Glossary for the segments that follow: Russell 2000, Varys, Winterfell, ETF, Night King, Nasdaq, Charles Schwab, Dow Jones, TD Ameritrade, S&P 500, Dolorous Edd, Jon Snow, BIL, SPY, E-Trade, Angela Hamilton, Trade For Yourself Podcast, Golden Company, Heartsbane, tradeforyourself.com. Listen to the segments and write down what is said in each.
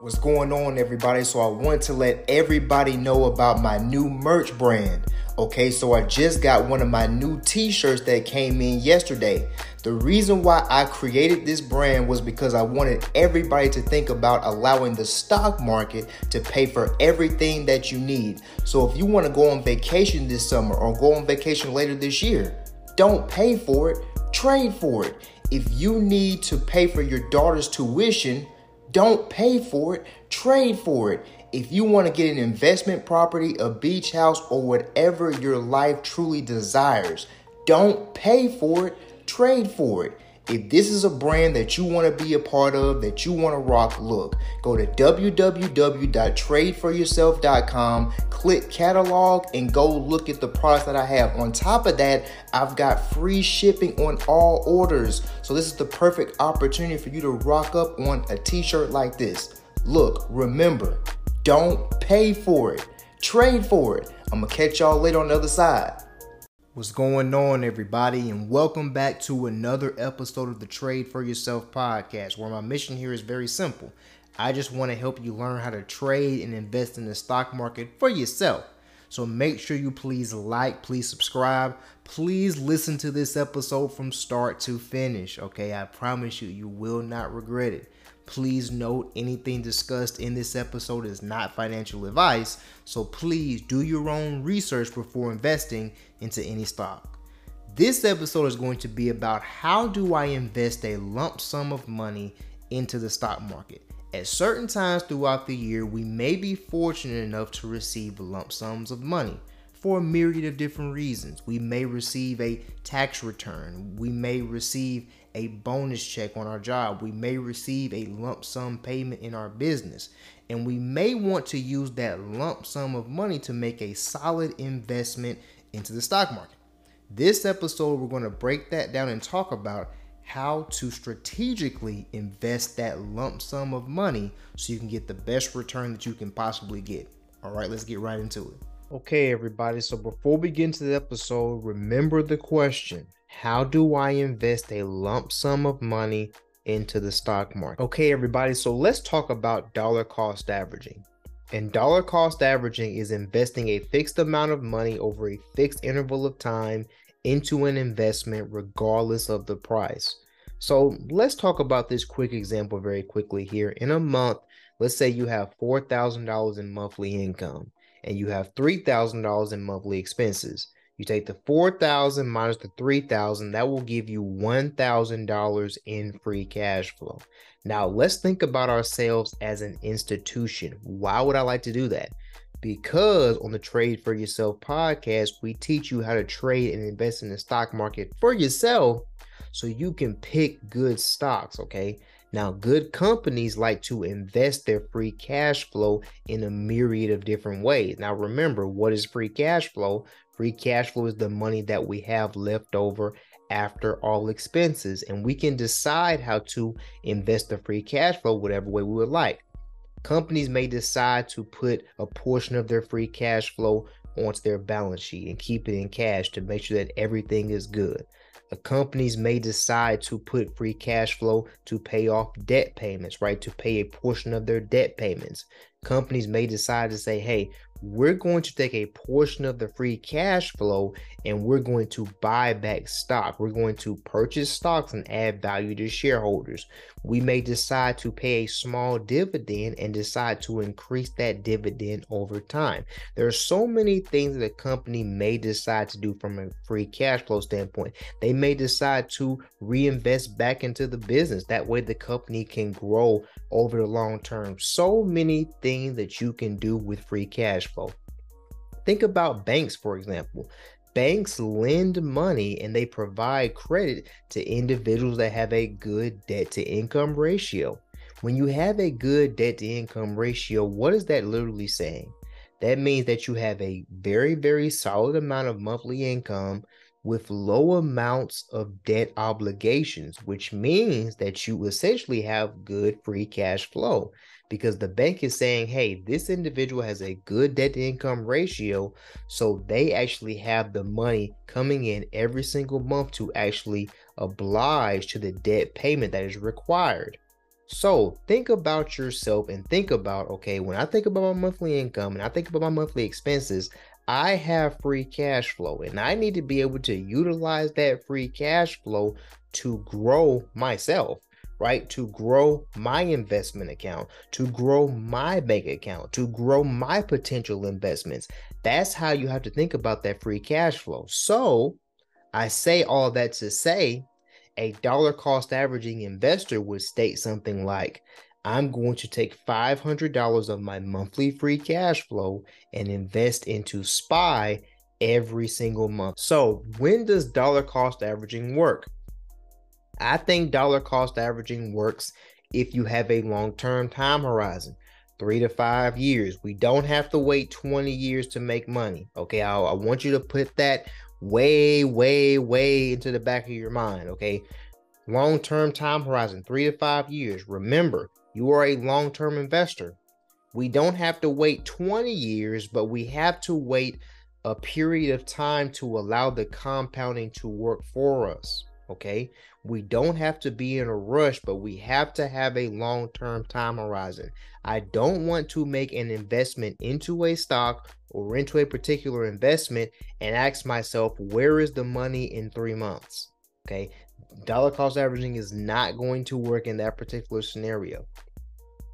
What's going on, everybody? So I want to let everybody know about my new merch brand. Okay, so I just got one of my new t-shirts that came in yesterday. The reason why I created this brand was because I wanted everybody to think about allowing the stock market to pay for everything that you need. So if you want to go on vacation this summer or go on vacation later this year, don't pay for it, trade for it. If you need to pay for your daughter's tuition, don't pay for it, trade for it. If you want to get an investment property, a beach house, or whatever your life truly desires, don't pay for it, trade for it. If this is a brand that you want to be a part of, that you want to rock, look, go to www.tradeforyourself.com, click catalog, and go look at the products that I have. On top of that, I've got free shipping on all orders. So this is the perfect opportunity for you to rock up on a t-shirt like this. Look, remember, don't pay for it, trade for it. I'm going to catch y'all later on the other side. What's going on, everybody, and welcome back to another episode of the Trade For Yourself Podcast, where my mission here is very simple. I just want to help you learn how to trade and invest in the stock market for yourself. So make sure you please like, please subscribe, please listen to this episode from start to finish, okay? I promise you, you will not regret it. Please note anything discussed in this episode is not financial advice, so please do your own research before investing into any stock. This episode is going to be about how do I invest a lump sum of money into the stock market. At certain times throughout the year, we may be fortunate enough to receive lump sums of money for a myriad of different reasons. We may receive a tax return. We may receive a bonus check on our job. We may receive a lump sum payment in our business. And we may want to use that lump sum of money to make a solid investment into the stock market. This episode, we're going to break that down and talk about how to strategically invest that lump sum of money so you can get the best return that you can possibly get. All right, let's get right into it. Okay, everybody, so before we get into the episode, remember the question: how do I invest a lump sum of money into the stock market? Okay, everybody, so let's talk about dollar cost averaging. And dollar cost averaging is investing a fixed amount of money over a fixed interval of time into an investment regardless of the price. So let's talk about this quick example very quickly here. In a month, let's say you have $4,000 in monthly income, and you have $3,000 in monthly expenses. You take the $4,000 minus the $3,000, that will give you $1,000 in free cash flow. Now, let's think about ourselves as an institution. Why would I like to do that? Because on the Trade For Yourself podcast, we teach you how to trade and invest in the stock market for yourself so you can pick good stocks, okay? Now, good companies like to invest their free cash flow in a myriad of different ways. Now, remember, what is free cash flow? Free cash flow is the money that we have left over after all expenses, and we can decide how to invest the free cash flow whatever way we would like. Companies may decide to put a portion of their free cash flow onto their balance sheet and keep it in cash to make sure that everything is good. Companies may decide to put free cash flow to pay off debt payments, right? To pay a portion of their debt payments. Companies may decide to say, hey, we're going to take a portion of the free cash flow and we're going to buy back stock. We're going to purchase stocks and add value to shareholders. We may decide to pay a small dividend and decide to increase that dividend over time. There are so many things that a company may decide to do from a free cash flow standpoint. They may decide to reinvest back into the business. That way the company can grow over the long term. So many things that you can do with free cash flow. Think about banks, for example. Banks lend money and they provide credit to individuals that have a good debt to income ratio. When you have a good debt to income ratio, what is that literally saying? That means that you have a very, very solid amount of monthly income with low amounts of debt obligations, which means that you essentially have good free cash flow because the bank is saying, hey, this individual has a good debt to income ratio, so they actually have the money coming in every single month to actually oblige to the debt payment that is required. So think about yourself and think about, okay, when I think about my monthly income and I think about my monthly expenses, I have free cash flow and I need to be able to utilize that free cash flow to grow myself, right? To grow my investment account, to grow my bank account, to grow my potential investments. That's how you have to think about that free cash flow. So I say all that to say, a dollar cost averaging investor would state something like, I'm going to take $500 of my monthly free cash flow and invest into SPY every single month. So when does dollar cost averaging work? I think dollar cost averaging works if you have a long-term time horizon, 3 to 5 years. We don't have to wait 20 years to make money. Okay, I want you to put that way into the back of your mind. Okay, long-term time horizon, 3 to 5 years. Remember, you are a long-term investor. We don't have to wait 20 years, but we have to wait a period of time to allow the compounding to work for us. Okay, we don't have to be in a rush, but we have to have a long-term time horizon. I don't want to make an investment into a stock or into a particular investment and ask myself, where is the money in 3 months? Okay, dollar cost averaging is not going to work in that particular scenario.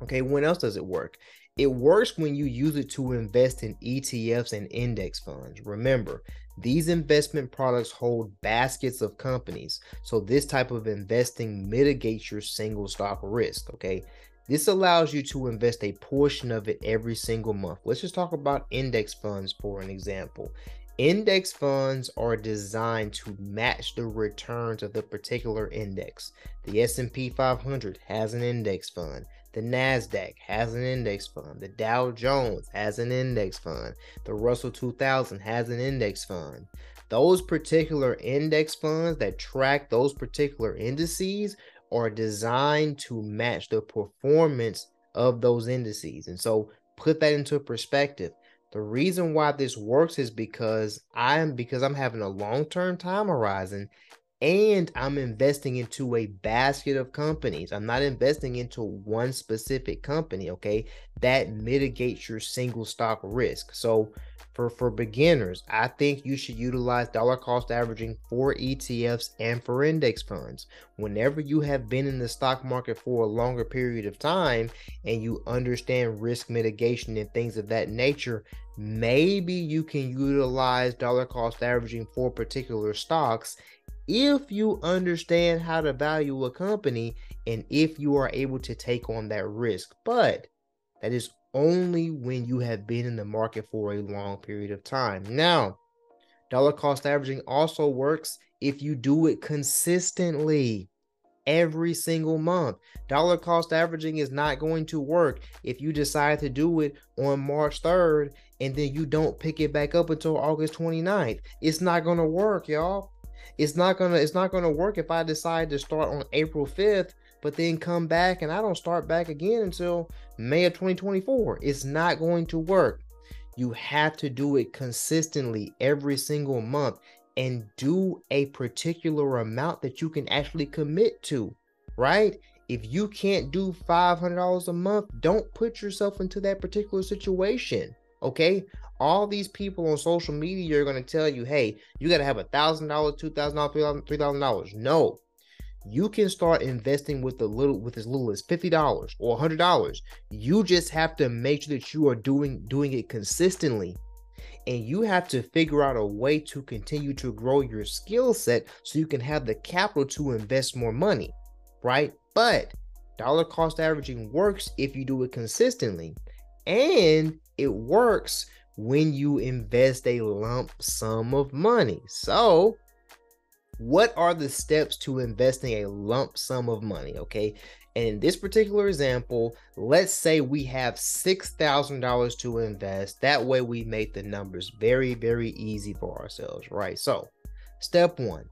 Okay, when else does it work? It works when you use it to invest in ETFs and index funds. Remember, these investment products hold baskets of companies. So this type of investing mitigates your single stock risk, okay? This allows you to invest a portion of it every single month. Let's just talk about index funds for an example. Index funds are designed to match the returns of the particular index. The S&P 500 has an index fund. The Nasdaq has an index fund. The Dow Jones has an index fund. The Russell 2000 has an index fund. Those particular index funds that track those particular indices are designed to match the performance of those indices. And so put that into perspective. The reason why this works is because I'm having a long-term time horizon. And I'm investing into a basket of companies. I'm not investing into one specific company, okay? That mitigates your single stock risk. So for beginners, I think you should utilize dollar cost averaging for ETFs and for index funds. Whenever you have been in the stock market for a longer period of time and you understand risk mitigation and things of that nature, maybe you can utilize dollar cost averaging for particular stocks if you understand how to value a company and if you are able to take on that risk. But that is only when you have been in the market for a long period of time. Now, dollar cost averaging also works if you do it consistently every single month. Dollar cost averaging is not going to work if you decide to do it on March 3rd and then you don't pick it back up until August 29th. It's not going to work, y'all. It's not gonna work if I decide to start on April 5th, but then come back and I don't start back again until May of 2024. It's not going to work. You have to do it consistently every single month and do a particular amount that you can actually commit to, right? If you can't do $500 a month, don't put yourself into that particular situation, okay? All these people on social media are going to tell you, hey, you got to have $1,000, $2,000, $3,000. No, you can start investing with as little as $50 or $100. You just have to make sure that you are doing it consistently. And you have to figure out a way to continue to grow your skill set so you can have the capital to invest more money, right? But dollar cost averaging works if you do it consistently. And it works when you invest a lump sum of money. So what are the steps to investing a lump sum of money? Okay. And in this particular example, let's say we have $6,000 to invest. That way we make the numbers very, very easy for ourselves, right? So step one,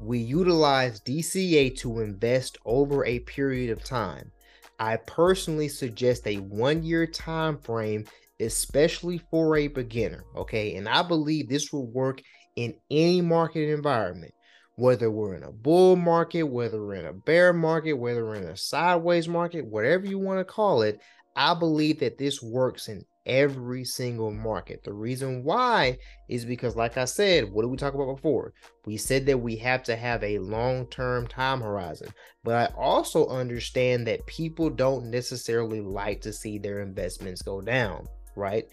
we utilize DCA to invest over a period of time. I personally suggest a 1-year time frame, especially for a beginner, okay? And I believe this will work in any market environment. whether we're in a bull market, whether we're in a bear market, whether we're in a sideways market, whatever you want to call it, I believe that this works in every single market. The reason why is because, like I said, what did we talk about before? We said that we have to have a long-term time horizon, but I also understand that people don't necessarily like to see their investments go down, right?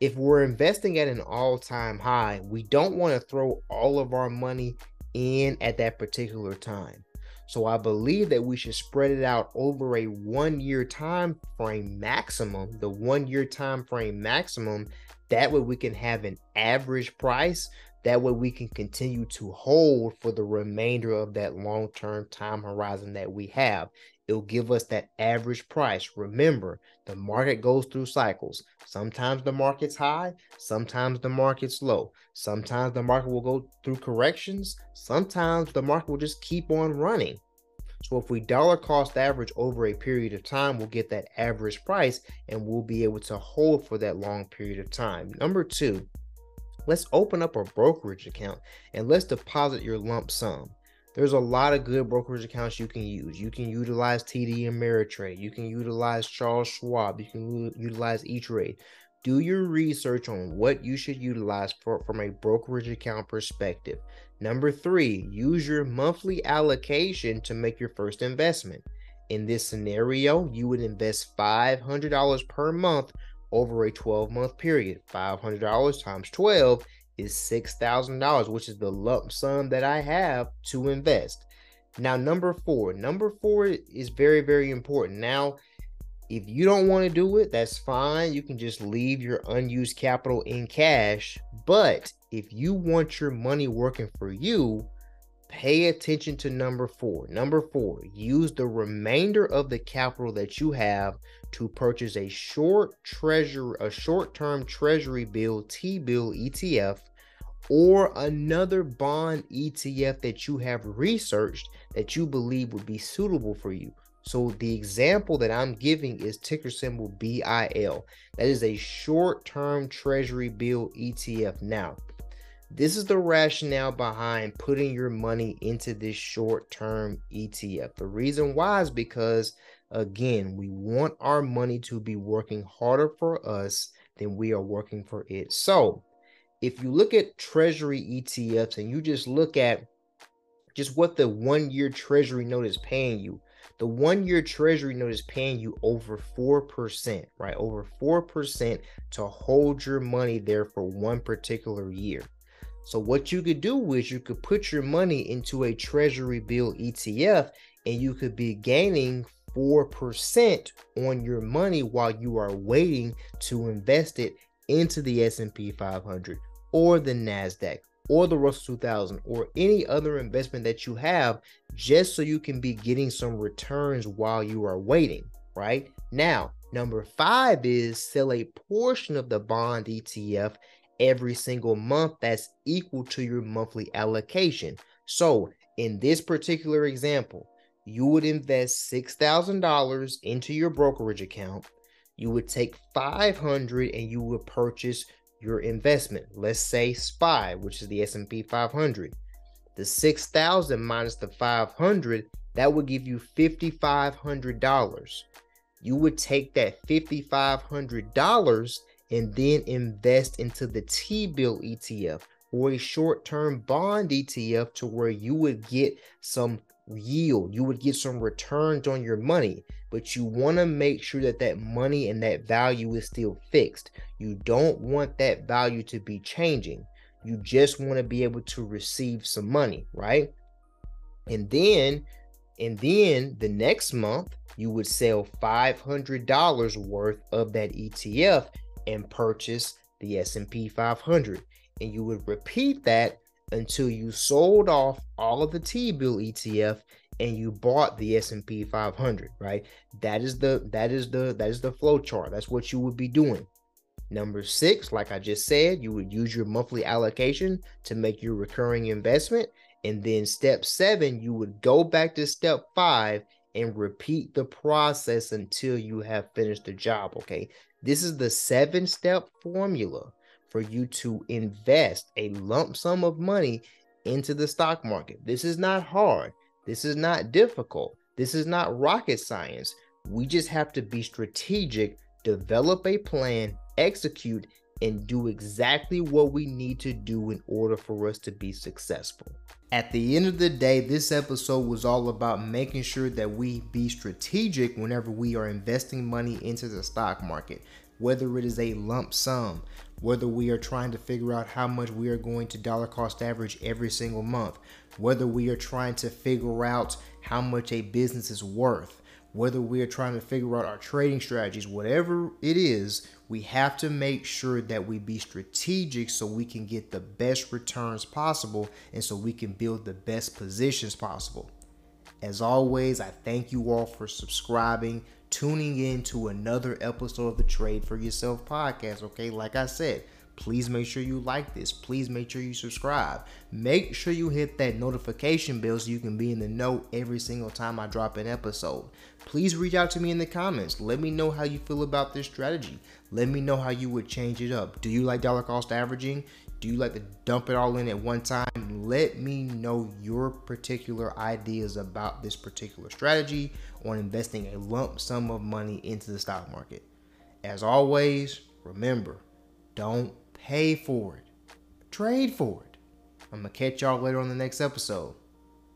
If we're investing at an all-time high, we don't want to throw all of our money in at that particular time. So I believe that we should spread it out over a one-year time frame maximum, the one-year time frame maximum. That way we can have an average price. That way we can continue to hold for the remainder of that long-term time horizon that we have. It'll give us that average price. Remember, the market goes through cycles. Sometimes the market's high, sometimes the market's low. Sometimes the market will go through corrections. Sometimes the market will just keep on running. So if we dollar cost average over a period of time, we'll get that average price and we'll be able to hold for that long period of time. Number two, let's open up a brokerage account and let's deposit your lump sum. There's a lot of good brokerage accounts you can use. You can utilize TD Ameritrade. You can utilize Charles Schwab. You can utilize E-Trade. Do your research on what you should utilize from a brokerage account perspective. Number three, use your monthly allocation to make your first investment. In this scenario, you would invest $500 per month over a 12-month period. $500 times 12 is $6,000, which is the lump sum that I have to invest. Now, number four is very, very important. Now, if you don't want to do it, that's fine. You can just leave your unused capital in cash. But if you want your money working for you, pay attention to number four. Number four, use the remainder of the capital that you have to purchase a short-term treasury bill, T-bill ETF, or another bond ETF that you have researched that you believe would be suitable for you. So the example that I'm giving is ticker symbol BIL. That is a short-term treasury bill ETF. Now, this is the rationale behind putting your money into this short-term ETF. The reason why is because, again, we want our money to be working harder for us than we are working for it. So if you look at treasury ETFs and you just look at just what the one-year treasury note is paying you, the one-year treasury note is paying you over 4%, right? Over 4% to hold your money there for one particular year. So what you could do is you could put your money into a treasury bill ETF and you could be gaining 4% on your money while you are waiting to invest it into the S&P 500 or the Nasdaq or the Russell 2000 or any other investment that you have, just so you can be getting some returns while you are waiting, right? Now, number five is sell a portion of the bond ETF every single month that's equal to your monthly allocation. So in this particular example, you would invest $6,000 into your brokerage account. You would take $500 and you would purchase your investment. Let's say SPY, which is the S&P 500. The 6,000 minus the 500, that would give you $5,500. You would take that $5,500 and then invest into the T-bill ETF or a short-term bond ETF, to where you would get some yield, you would get some returns on your money, but you want to make sure that that money and that value is still fixed. You don't want that value to be changing. You just want to be able to receive some money, right? And then the next month, you would sell $500 worth of that ETF and purchase the S&P 500. And you would repeat that until you sold off all of the T-bill ETF and you bought the S&P 500, right? That is the flow chart. That's what you would be doing. Number six, like I just said, you would use your monthly allocation to make your recurring investment. And then step seven, you would go back to step five and repeat the process until you have finished the job, okay? This is the seven-step formula for you to invest a lump sum of money into the stock market. This is not hard. This is not difficult. This is not rocket science. We just have to be strategic, develop a plan, execute, and do exactly what we need to do in order for us to be successful. At the end of the day, this episode was all about making sure that we be strategic whenever we are investing money into the stock market, whether it is a lump sum, whether we are trying to figure out how much we are going to dollar cost average every single month, whether we are trying to figure out how much a business is worth, whether we are trying to figure out our trading strategies, whatever it is, we have to make sure that we be strategic so we can get the best returns possible and so we can build the best positions possible. As always, I thank you all for subscribing, tuning in to another episode of the Trade For Yourself podcast, okay? Like I said, please make sure you like this. Please make sure you subscribe. Make sure you hit that notification bell so you can be in the know every single time I drop an episode. Please reach out to me in the comments. Let me know how you feel about this strategy. Let me know how you would change it up. Do you like dollar cost averaging? Do you like to dump it all in at one time? Let me know your particular ideas about this particular strategy on investing a lump sum of money into the stock market. As always, remember, don't pay for it. Trade for it. I'm going to catch y'all later on the next episode.